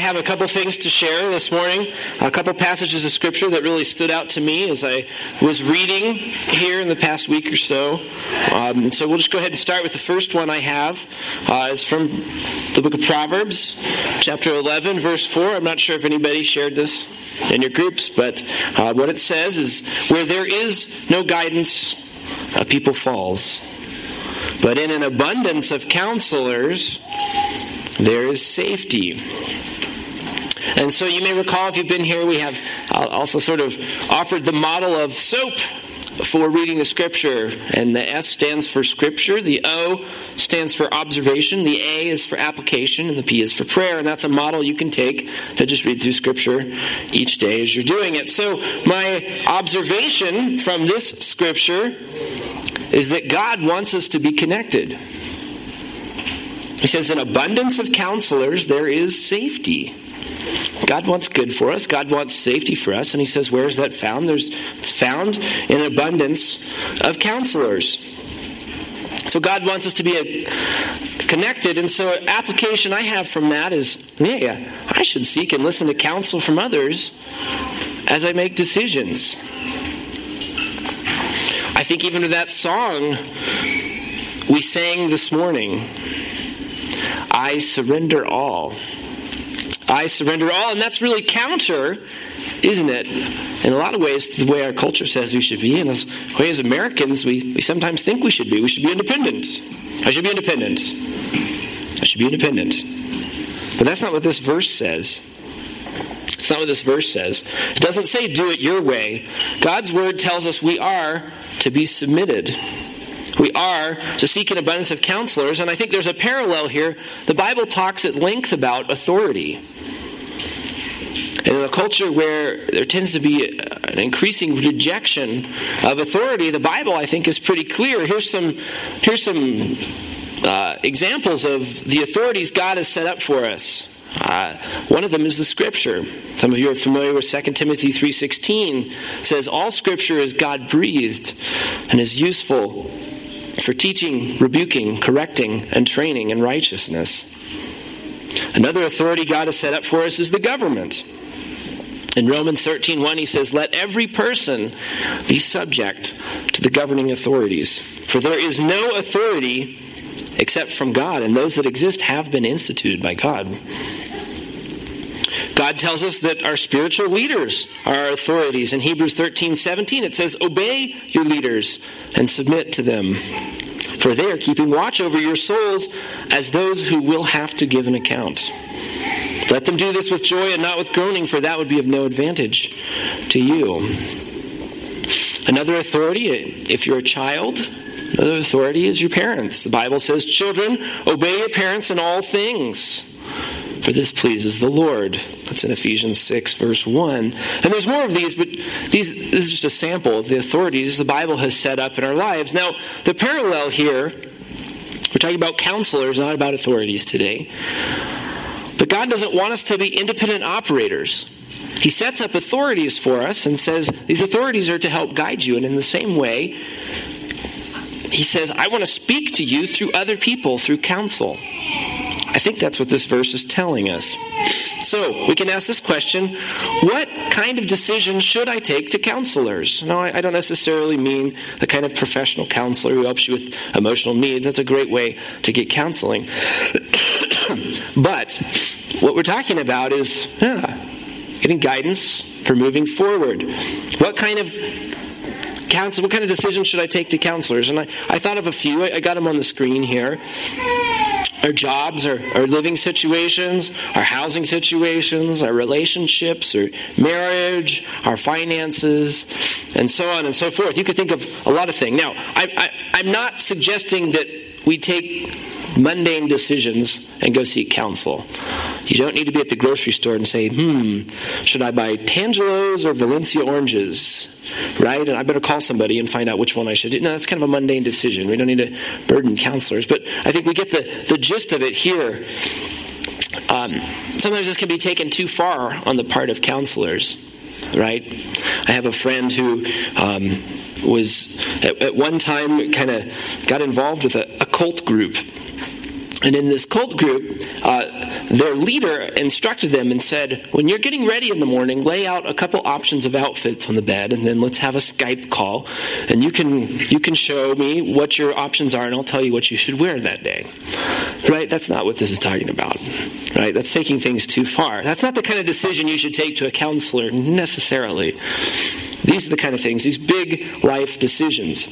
have a couple things to share this morning, a couple passages of Scripture that really stood out to me as I was reading here in the past week or so. And so we'll just go ahead and start with the first one I have. It's from the book of Proverbs, chapter 11, verse 4. I'm not sure if anybody shared this in your groups, but what it says is, "Where there is no guidance, a people falls. But in an abundance of counselors, there is safety." And so you may recall, if you've been here, we have also sort of offered the model of SOAP for reading the Scripture. And the S stands for Scripture, the O stands for observation, the A is for application, and the P is for prayer. And that's a model you can take to just read through Scripture each day as you're doing it. So my observation from this Scripture is that God wants us to be connected. He says, in abundance of counselors, there is safety. God wants good for us. God wants safety for us. And he says, where is that found? It's found in abundance of counselors. So God wants us to be connected. And so an application I have from that is, I should seek and listen to counsel from others as I make decisions. I think even with that song we sang this morning, I surrender all. I surrender all. And that's really counter, isn't it, in a lot of ways, to the way our culture says we should be. And as way as Americans, we sometimes think we should be. We should be independent. I should be independent. I should be independent. But that's not what this verse says. It's not what this verse says. It doesn't say do it your way. God's word tells us we are to be submitted. We are to seek an abundance of counselors, and I think there's a parallel here. The Bible talks at length about authority. And in a culture where there tends to be an increasing rejection of authority, the Bible, I think, is pretty clear. Here's some examples of the authorities God has set up for us. One of them is the Scripture. Some of you are familiar with 2 Timothy 3:16. It says, all Scripture is God-breathed and is useful for teaching, rebuking, correcting, and training in righteousness. Another authority God has set up for us is the government. In Romans 13:1, he says, let every person be subject to the governing authorities, for there is no authority except from God, and those that exist have been instituted by God. God tells us that our spiritual leaders are our authorities. In Hebrews 13:17, it says, obey your leaders and submit to them, for they are keeping watch over your souls as those who will have to give an account. Let them do this with joy and not with groaning, for that would be of no advantage to you. Another authority, if you're a child, another authority is your parents. The Bible says, children, obey your parents in all things, for this pleases the Lord. That's in Ephesians 6, verse 1. And there's more of these, but this is just a sample of the authorities the Bible has set up in our lives. Now, the parallel here, we're talking about counselors, not about authorities today. But God doesn't want us to be independent operators. He sets up authorities for us and says, these authorities are to help guide you. And in the same way, he says, I want to speak to you through other people, through counsel. I think that's what this verse is telling us. So we can ask this question, what kind of decision should I take to counselors? No, I don't necessarily mean the kind of professional counselor who helps you with emotional needs. That's a great way to get counseling. But what we're talking about is getting guidance for moving forward. What kind of decision should I take to counselors? And I thought of a few. I got them on the screen here. Our jobs, our living situations, our housing situations, our relationships, our marriage, our finances, and so on and so forth. You could think of a lot of things. Now, I'm not suggesting that we take mundane decisions and go seek counsel. You don't need to be at the grocery store and say, should I buy Tangelo's or Valencia oranges? Right? And I better call somebody and find out which one I should do. No, that's kind of a mundane decision. We don't need to burden counselors. But I think we get the gist of it here. Sometimes this can be taken too far on the part of counselors. Right? I have a friend who was at one time kind of got involved with a cult group. And in this cult group, their leader instructed them and said, when you're getting ready in the morning, lay out a couple options of outfits on the bed, and then let's have a Skype call, and you can show me what your options are, and I'll tell you what you should wear that day. Right? That's not what this is talking about. Right? That's taking things too far. That's not the kind of decision you should take to a counselor necessarily. These are the kind of things, these big life decisions.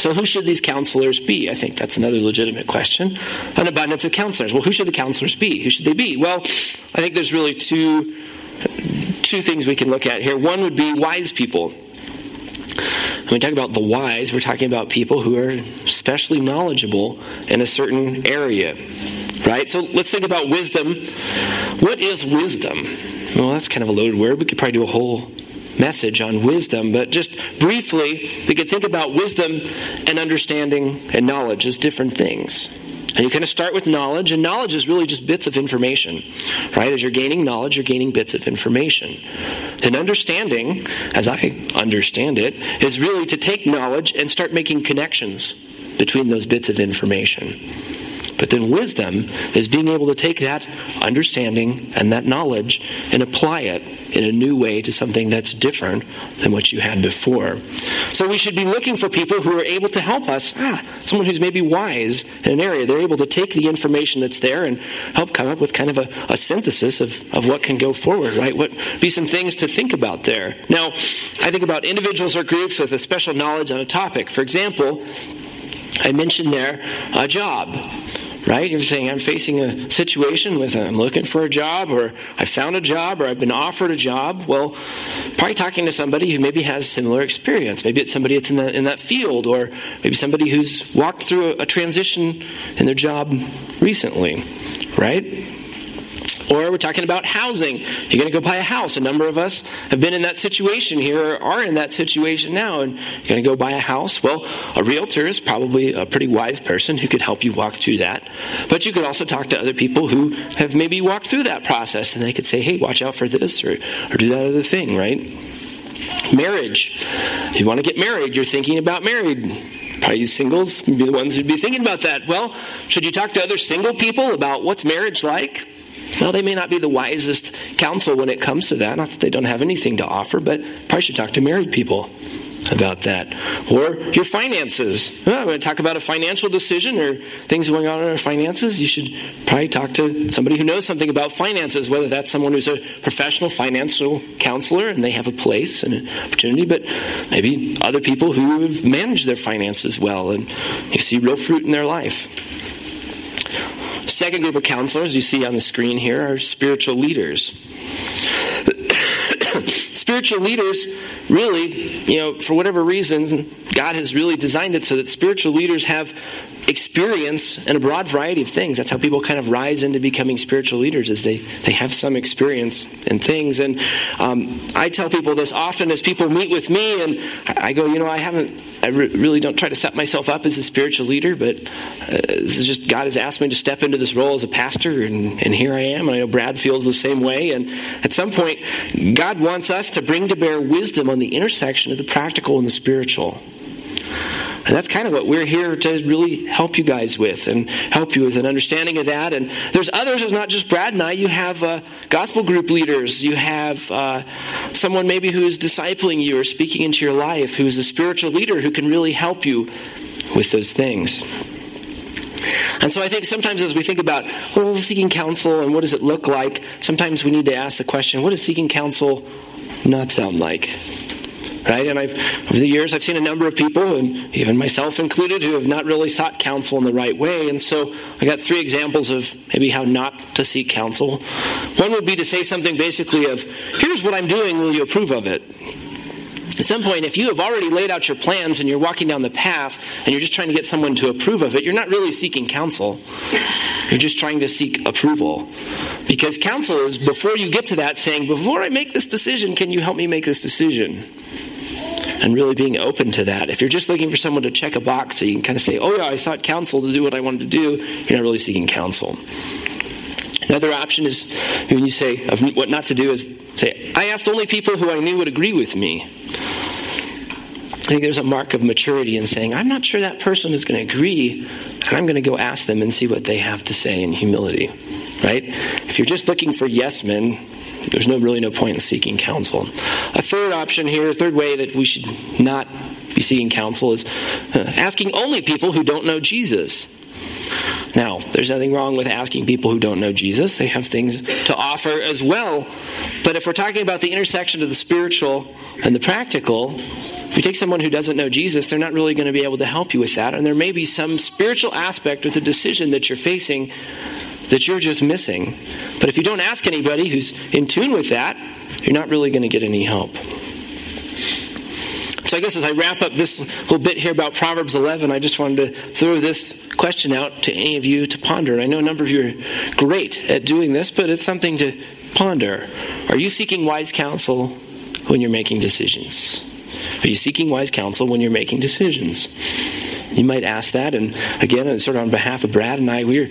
So who should these counselors be? I think that's another legitimate question. An abundance of counselors. Well, who should the counselors be? Who should they be? Well, I think there's really two things we can look at here. One would be wise people. When we talk about the wise, we're talking about people who are especially knowledgeable in a certain area. Right? So let's think about wisdom. What is wisdom? Well, that's kind of a loaded word. We could probably do a whole message on wisdom, but just briefly, we could think about wisdom and understanding and knowledge as different things. And you kind of start with knowledge, and knowledge is really just bits of information, right? As you're gaining knowledge, you're gaining bits of information. And understanding, as I understand it, is really to take knowledge and start making connections between those bits of information. But then wisdom is being able to take that understanding and that knowledge and apply it in a new way to something that's different than what you had before. So we should be looking for people who are able to help us. Someone who's maybe wise in an area. They're able to take the information that's there and help come up with kind of a synthesis of what can go forward, right? What be some things to think about there. Now, I think about individuals or groups with a special knowledge on a topic. For example, I mentioned there a job. Right? You're saying, I'm facing a situation with, I'm looking for a job, or I found a job, or I've been offered a job. Well, probably talking to somebody who maybe has similar experience. Maybe it's somebody that's in that field, or maybe somebody who's walked through a transition in their job recently. Right? Or we're talking about housing. You're going to go buy a house. A number of us have been in that situation here or are in that situation now, and you're going to go buy a house. Well, a realtor is probably a pretty wise person who could help you walk through that. But you could also talk to other people who have maybe walked through that process, and they could say, hey, watch out for this or do that other thing, right? Marriage. If you want to get married, you're thinking about married. Probably you singles would be the ones who'd be thinking about that. Well, should you talk to other single people about what's marriage like? Well, they may not be the wisest counsel when it comes to that. Not that they don't have anything to offer, but probably should talk to married people about that. Or your finances. Well, I'm going to talk about a financial decision or things going on in our finances. You should probably talk to somebody who knows something about finances, whether that's someone who's a professional financial counselor and they have a place and an opportunity, but maybe other people who have managed their finances well and you see real fruit in their life. Second group of counselors you see on the screen here are spiritual leaders. Spiritual leaders really, for whatever reason, God has really designed it so that spiritual leaders have experience in a broad variety of things. That's how people kind of rise into becoming spiritual leaders, is they have some experience in things. And I tell people this often as people meet with me, and I go, I really don't try to set myself up as a spiritual leader, but this is just God has asked me to step into this role as a pastor, and here I am. And I know Brad feels the same way. And at some point, God wants us to bring to bear wisdom on the intersection of the practical and the spiritual. And that's kind of what we're here to really help you guys with and help you with an understanding of that. And there's others. There's not just Brad and I. You have gospel group leaders. You have someone maybe who's discipling you or speaking into your life, who's a spiritual leader who can really help you with those things. And so I think sometimes as we think about, seeking counsel and what does it look like, sometimes we need to ask the question, what does seeking counsel not sound like? Right? And over the years, I've seen a number of people, and even myself included, who have not really sought counsel in the right way. And so I got three examples of maybe how not to seek counsel. One would be to say something basically of, here's what I'm doing, will you approve of it? At some point, if you have already laid out your plans and you're walking down the path and you're just trying to get someone to approve of it, you're not really seeking counsel. You're just trying to seek approval. Because counsel is, before you get to that, saying, before I make this decision, can you help me make this decision? And really being open to that. If you're just looking for someone to check a box so you can kind of say, I sought counsel to do what I wanted to do, you're not really seeking counsel. Another option is when you say of what not to do is say, I asked only people who I knew would agree with me. I think there's a mark of maturity in saying, I'm not sure that person is going to agree, and I'm going to go ask them and see what they have to say in humility, right? If you're just looking for yes men, there's really no point in seeking counsel. A third option here, a third way that we should not be seeking counsel is asking only people who don't know Jesus. Now, there's nothing wrong with asking people who don't know Jesus. They have things to offer as well. But if we're talking about the intersection of the spiritual and the practical, if you take someone who doesn't know Jesus, they're not really going to be able to help you with that. And there may be some spiritual aspect of the decision that you're facing that you're just missing. But if you don't ask anybody who's in tune with that, you're not really going to get any help. So I guess as I wrap up this little bit here about Proverbs 11, I just wanted to throw this question out to any of you to ponder. And I know a number of you are great at doing this, but it's something to ponder. Are you seeking wise counsel when you're making decisions? Are you seeking wise counsel when you're making decisions? You might ask that, and again, and sort of on behalf of Brad and I, we're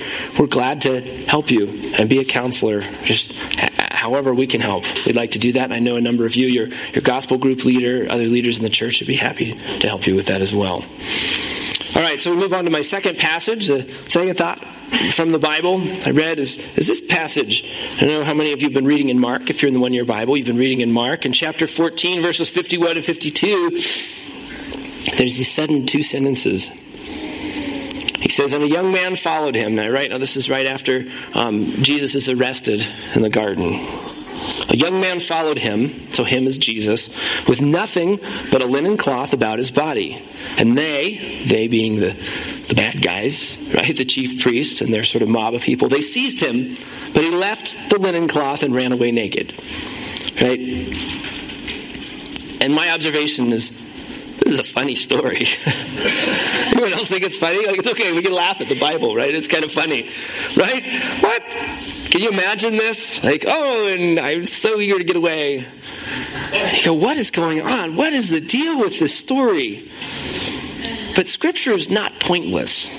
glad to help you and be a counselor, just however we can help. We'd like to do that, and I know a number of you, your gospel group leader, other leaders in the church would be happy to help you with that as well. All right, so we'll move on to my second passage, the second thought from the Bible I read is this passage. I don't know how many of you have been reading in Mark. If you're in the one-year Bible, you've been reading in Mark. In chapter 14, verses 51 and 52, there's these sudden two sentences. He says, and a young man followed him. Now, right now, this is right after Jesus is arrested in the garden. A young man followed him, so him is Jesus, with nothing but a linen cloth about his body. And they being the bad guys, right, the chief priests and their sort of mob of people, they seized him, but he left the linen cloth and ran away naked, right? And my observation is, this is a funny story. Anyone else think it's funny? Like, it's okay, we can laugh at the Bible, right? It's kind of funny, right? What? Can you imagine this? Like, oh, and I'm so eager to get away. And you go, what is going on? What is the deal with this story? But Scripture is not pointless.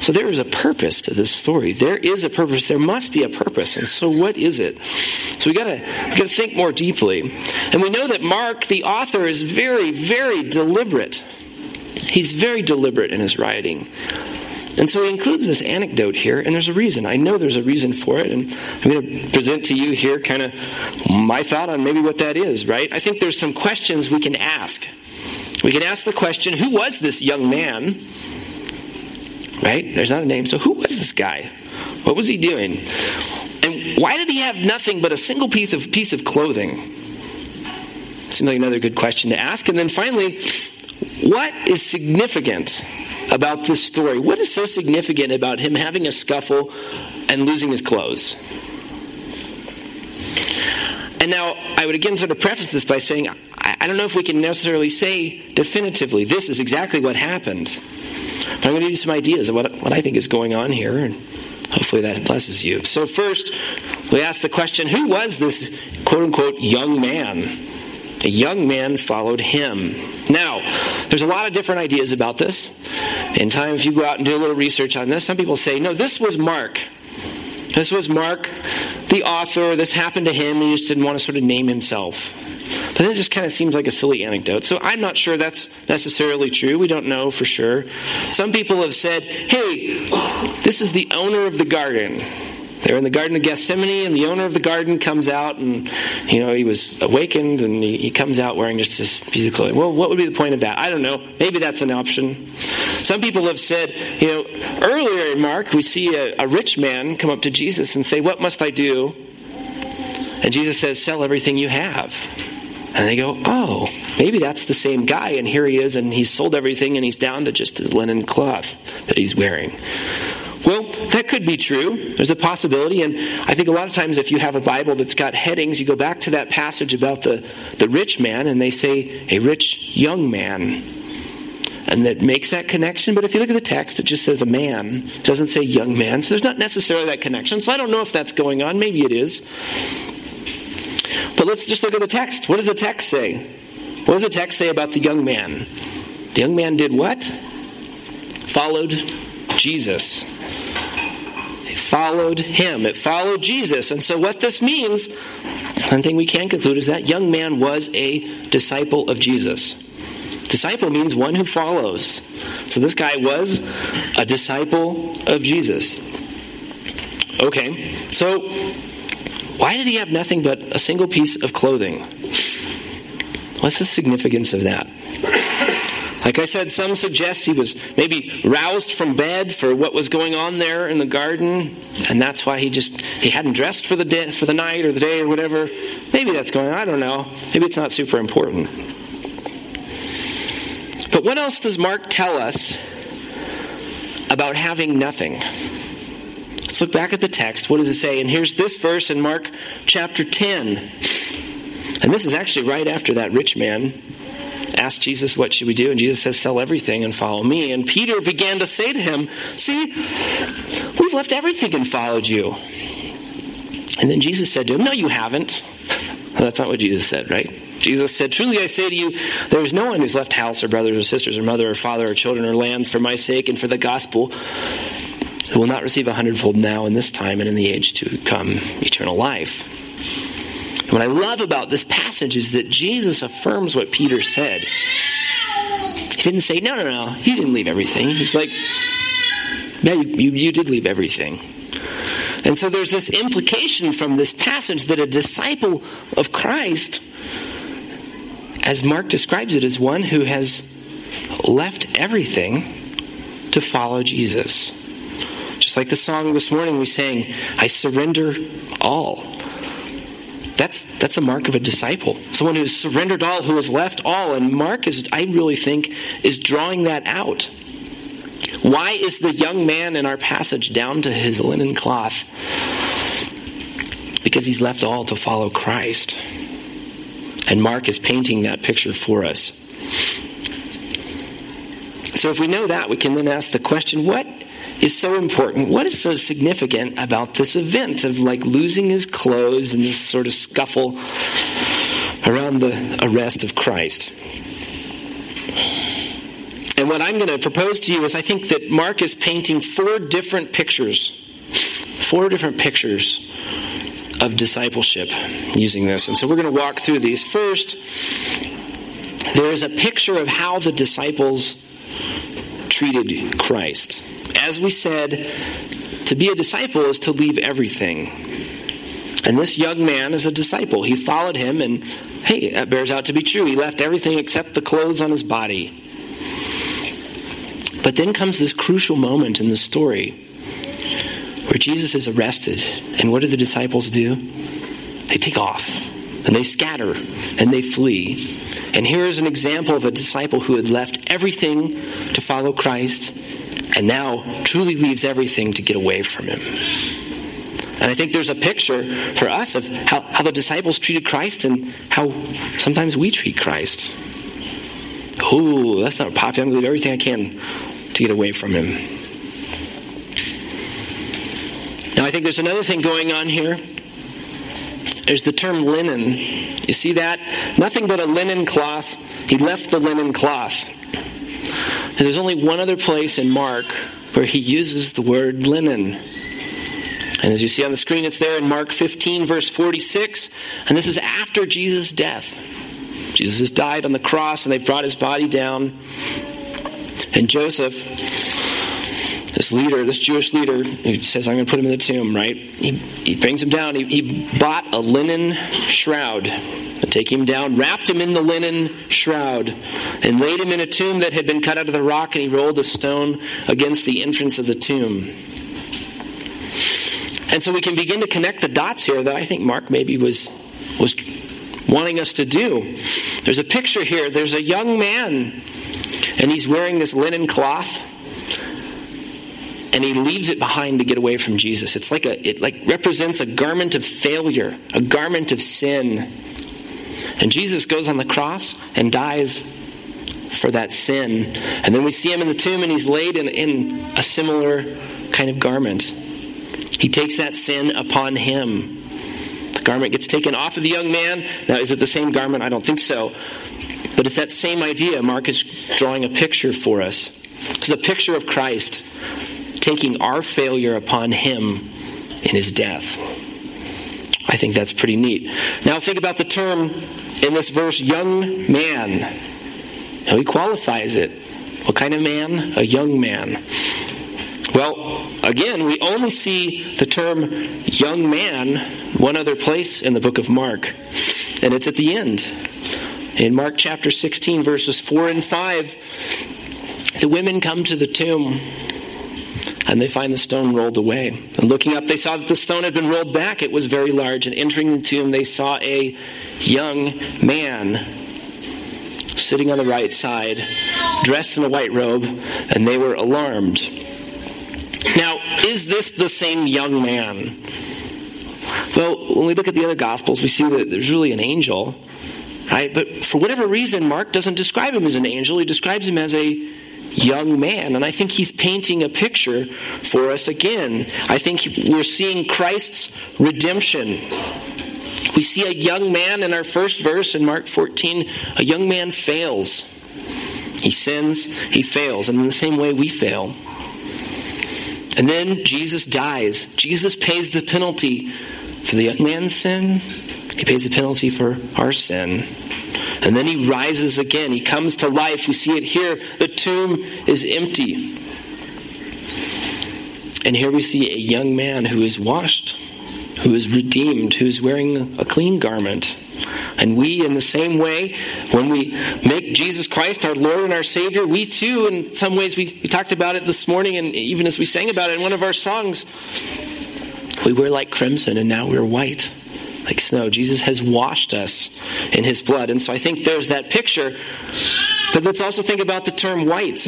So there is a purpose to this story. There is a purpose. There must be a purpose. And so what is it? So we got to think more deeply. And we know that Mark, the author, is very, very deliberate. He's very deliberate in his writing. And so he includes this anecdote here, and there's a reason. I know there's a reason for it, and I'm going to present to you here kind of my thought on maybe what that is, right? I think there's some questions we can ask. We can ask the question, who was this young man? Right? There's not a name. So who was this guy? What was he doing? And why did he have nothing but a single piece of clothing? Seems like another good question to ask. And then finally, what is significant about this story? What is so significant about him having a scuffle and losing his clothes? And now, I would again sort of preface this by saying, I don't know if we can necessarily say definitively, this is exactly what happened. But I'm going to give you some ideas of what I think is going on here, and hopefully that blesses you. So first, we ask the question, who was this quote-unquote young man? A young man followed him. Now, there's a lot of different ideas about this. In time, if you go out and do a little research on this, some people say, no, this was Mark. This was Mark, the author. This happened to him. He just didn't want to sort of name himself. But then it just kind of seems like a silly anecdote. So I'm not sure that's necessarily true. We don't know for sure. Some people have said, hey, this is the owner of the garden. They're in the Garden of Gethsemane, and the owner of the garden comes out, and, you know, he was awakened, and he comes out wearing just this piece of clothing. Well, what would be the point of that? I don't know. Maybe that's an option. Some people have said, you know, earlier in Mark, we see a rich man come up to Jesus and say, what must I do? And Jesus says, sell everything you have. And they go, oh, maybe that's the same guy, and here he is, and he's sold everything, and he's down to just the linen cloth that he's wearing. Well, that could be true. There's a possibility, and I think a lot of times if you have a Bible that's got headings, you go back to that passage about the rich man, and they say, a rich young man, and that makes that connection. But if you look at the text, it just says a man. It doesn't say young man, so there's not necessarily that connection. So I don't know if that's going on. Maybe it is. But let's just look at the text. What does the text say? What does the text say about the young man? The young man did what? Followed Jesus. Followed him. It followed Jesus. And so what this means, one thing we can conclude is that young man was a disciple of Jesus. Disciple means one who follows. So this guy was a disciple of Jesus. Okay, so why did he have nothing but a single piece of clothing? What's the significance of that? Like I said, some suggest he was maybe roused from bed for what was going on there in the garden, and that's why he hadn't dressed for the night or the day or whatever. Maybe that's going on. I don't know. Maybe it's not super important. But what else does Mark tell us about having nothing? Let's look back at the text. What does it say? And here's this verse in Mark chapter 10. And this is actually right after that rich man asked Jesus, what should we do? And Jesus says, sell everything and follow me. And Peter began to say to him, see, we've left everything and followed you. And then Jesus said to him, no, you haven't. Well, that's not what Jesus said, right? Jesus said, truly I say to you, there is no one who's left house or brothers or sisters or mother or father or children or lands for my sake and for the gospel who will not receive 100-fold now in this time and in the age to come eternal life. What I love about this passage is that Jesus affirms what Peter said. He didn't say, no, he didn't leave everything. He's like, no, you did leave everything. And so there's this implication from this passage that a disciple of Christ, as Mark describes it, is one who has left everything to follow Jesus. Just like the song this morning we sang, I surrender all. That's a mark of a disciple, someone who's surrendered all, who has left all. And Mark is, I really think, is drawing that out. Why is the young man in our passage down to his linen cloth? Because he's left all to follow Christ. And Mark is painting that picture for us. So if we know that, we can then ask the question, what is so important? What is so significant about this event of like losing his clothes and this sort of scuffle around the arrest of Christ? And what I'm going to propose to you is I think that Mark is painting four different pictures of discipleship using this. And so we're going to walk through these. First, there is a picture of how the disciples treated Christ. As we said, to be a disciple is to leave everything. And this young man is a disciple. He followed him, and hey, that bears out to be true. He left everything except the clothes on his body. But then comes this crucial moment in the story where Jesus is arrested. And what do the disciples do? They take off, and they scatter, and they flee. And here is an example of a disciple who had left everything to follow Christ, and now truly leaves everything to get away from him. And I think there's a picture for us of how the disciples treated Christ and how sometimes we treat Christ. Oh, that's not popular. I'm going to leave everything I can to get away from him. Now, I think there's another thing going on here. There's the term linen. You see that? Nothing but a linen cloth. He left the linen cloth. And there's only one other place in Mark where he uses the word linen. And as you see on the screen, it's there in Mark 15, verse 46. And this is after Jesus' death. Jesus has died on the cross, and they've brought his body down. And Joseph, this Jewish leader, who says, I'm going to put him in the tomb, right? He brings him down. He bought a linen shroud. Take him down, wrapped him in the linen shroud, and laid him in a tomb that had been cut out of the rock, and he rolled a stone against the entrance of the tomb. And so we can begin to connect the dots here that I think Mark maybe was wanting us to do. There's a picture here. There's a young man, and he's wearing this linen cloth, and he leaves it behind to get away from Jesus. It's like it represents a garment of failure, a garment of sin. And Jesus goes on the cross and dies for that sin. And then we see him in the tomb, and he's laid in a similar kind of garment. He takes that sin upon him. The garment gets taken off of the young man. Now, is it the same garment? I don't think so. But it's that same idea. Mark is drawing a picture for us. It's a picture of Christ taking our failure upon him in his death. I think that's pretty neat. Now think about the term in this verse, young man. Now he qualifies it. What kind of man? A young man. Well, again, we only see the term young man one other place in the book of Mark, and it's at the end. In Mark chapter 16, verses 4 and 5, the women come to the tomb, and they find the stone rolled away. And looking up, they saw that the stone had been rolled back. It was very large. And entering the tomb, they saw a young man sitting on the right side, dressed in a white robe, and they were alarmed. Now, is this the same young man? Well, when we look at the other Gospels, we see that there's really an angel, right? But for whatever reason, Mark doesn't describe him as an angel. He describes him as a young man, and I think he's painting a picture for us again. I think we're seeing Christ's redemption. We see a young man in our first verse in Mark 14. A young man fails. He sins, he fails, and in the same way we fail. And then Jesus dies. Jesus pays the penalty for the young man's sin. He pays the penalty for our sin. And then he rises again. He comes to life. We see it here. The tomb is empty. And here we see a young man who is washed, who is redeemed, who is wearing a clean garment. And we, in the same way, when we make Jesus Christ our Lord and our Savior, we too, in some ways, we talked about it this morning, and even as we sang about it in one of our songs, we were like crimson, and now we're white, like snow. Jesus has washed us in his blood. And so I think there's that picture. But let's also think about the term white.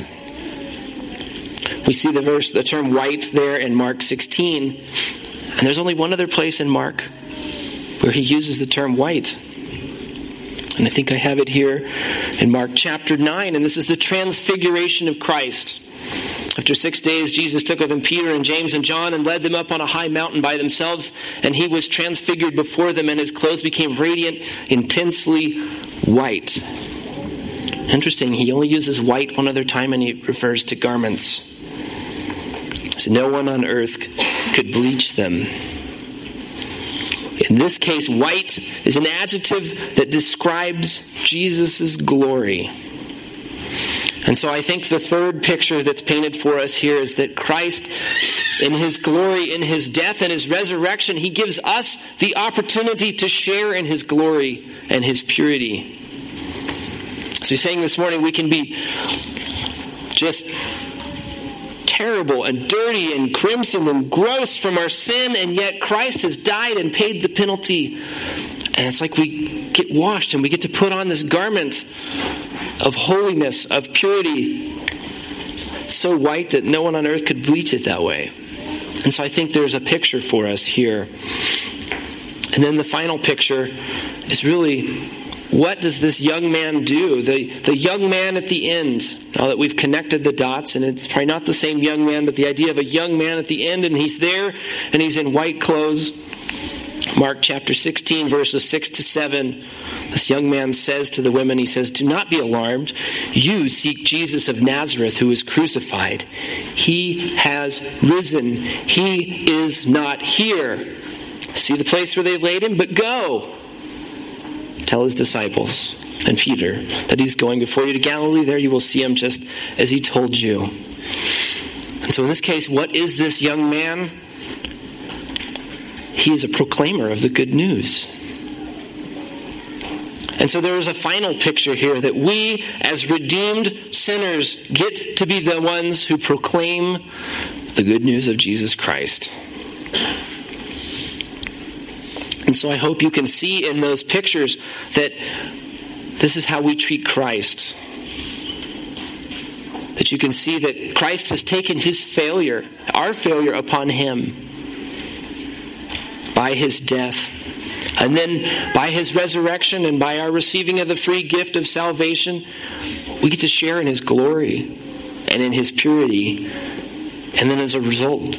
We see the term white there in Mark 16. And there's only one other place in Mark where he uses the term white. And I think I have it here in Mark chapter 9. And this is the transfiguration of Christ. After 6 days, Jesus took with him Peter and James and John and led them up on a high mountain by themselves. And he was transfigured before them, and his clothes became radiant, intensely white. Interesting, he only uses white one other time, and he refers to garments. So no one on earth could bleach them. In this case, white is an adjective that describes Jesus' glory. And so I think the third picture that's painted for us here is that Christ, in his glory, in his death, and his resurrection, he gives us the opportunity to share in his glory and his purity. As we sang this morning, we can be just terrible and dirty and crimson and gross from our sin, and yet Christ has died and paid the penalty. And it's like we get washed and we get to put on this garment of holiness, of purity, so white that no one on earth could bleach it that way. And so I think there's a picture for us here. And then the final picture is really, what does this young man do? The young man at the end, now that we've connected the dots, and it's probably not the same young man, but the idea of a young man at the end, and he's there, and he's in white clothes. Mark chapter 16, verses 6 to 7, this young man says to the women, he says, "Do not be alarmed. You seek Jesus of Nazareth, who was crucified. He has risen. He is not here. See the place where they laid him, but go. Tell his disciples and Peter that he's going before you to Galilee. There you will see him just as he told you." And so in this case, what is this young man? He is a proclaimer of the good news. And so there is a final picture here that we, as redeemed sinners, get to be the ones who proclaim the good news of Jesus Christ. And so I hope you can see in those pictures that this is how we treat Christ. That you can see that Christ has taken his failure, our failure, upon him by his death. And then by his resurrection and by our receiving of the free gift of salvation, we get to share in his glory and in his purity. And then as a result,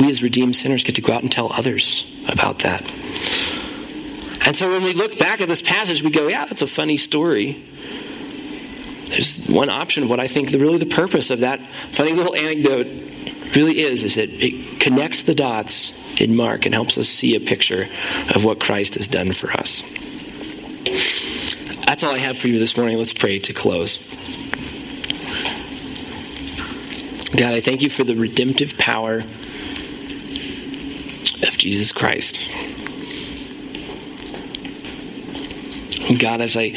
we as redeemed sinners get to go out and tell others about that. And so when we look back at this passage, we go, yeah, that's a funny story. There's one option of what I think really the purpose of that funny little anecdote really is that it connects the dots in Mark and helps us see a picture of what Christ has done for us. that's all I have for you this morning. Let's pray to close. God, I thank you for the redemptive power of Jesus Christ. God, as I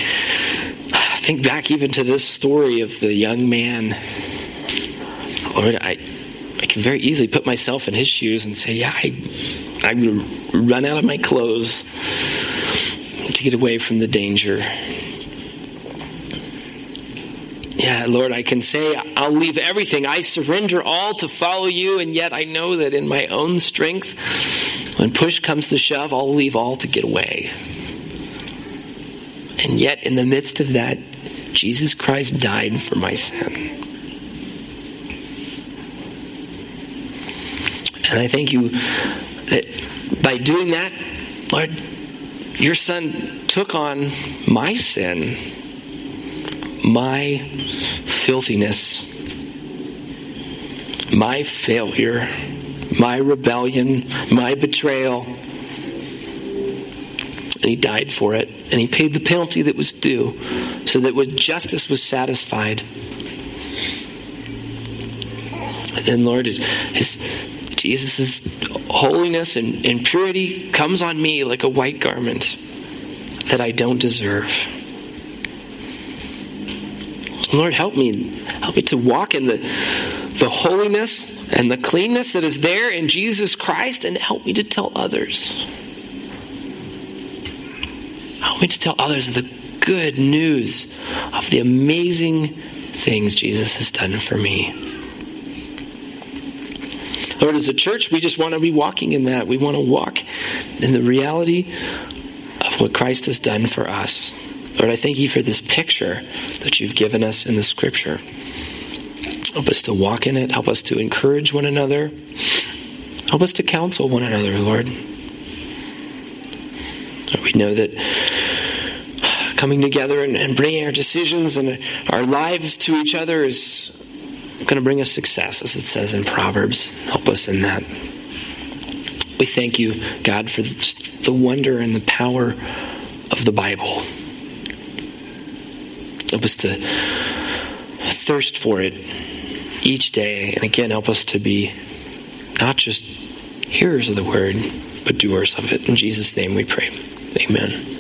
think back even to this story of the young man, Lord, I can very easily put myself in his shoes and say, yeah, I would run out of my clothes to get away from the danger. Yeah, Lord, I can say, I'll leave everything. I surrender all to follow you, and yet I know that in my own strength, when push comes to shove, I'll leave all to get away. And yet, in the midst of that, Jesus Christ died for my sin. And I thank you that by doing that, Lord, your Son took on my sin, my filthiness, my failure, my rebellion, my betrayal. And he died for it. And he paid the penalty that was due so that when justice was satisfied. And then, Lord, Jesus' holiness and purity comes on me like a white garment that I don't deserve. Lord, help me to walk in the holiness and the cleanness that is there in Jesus Christ, and help me to tell others. Help me to tell others the good news of the amazing things Jesus has done for me. Lord, as a church, we just want to be walking in that. We want to walk in the reality of what Christ has done for us. Lord, I thank you for this picture that you've given us in the Scripture. Help us to walk in it. Help us to encourage one another. Help us to counsel one another, Lord. We know that coming together and bringing our decisions and our lives to each other is going to bring us success, as it says in Proverbs. Help us in that. We thank you, God, for the wonder and the power of the Bible. Help us to thirst for it each day. And again, help us to be not just hearers of the word, but doers of it. In Jesus' name we pray. Amen.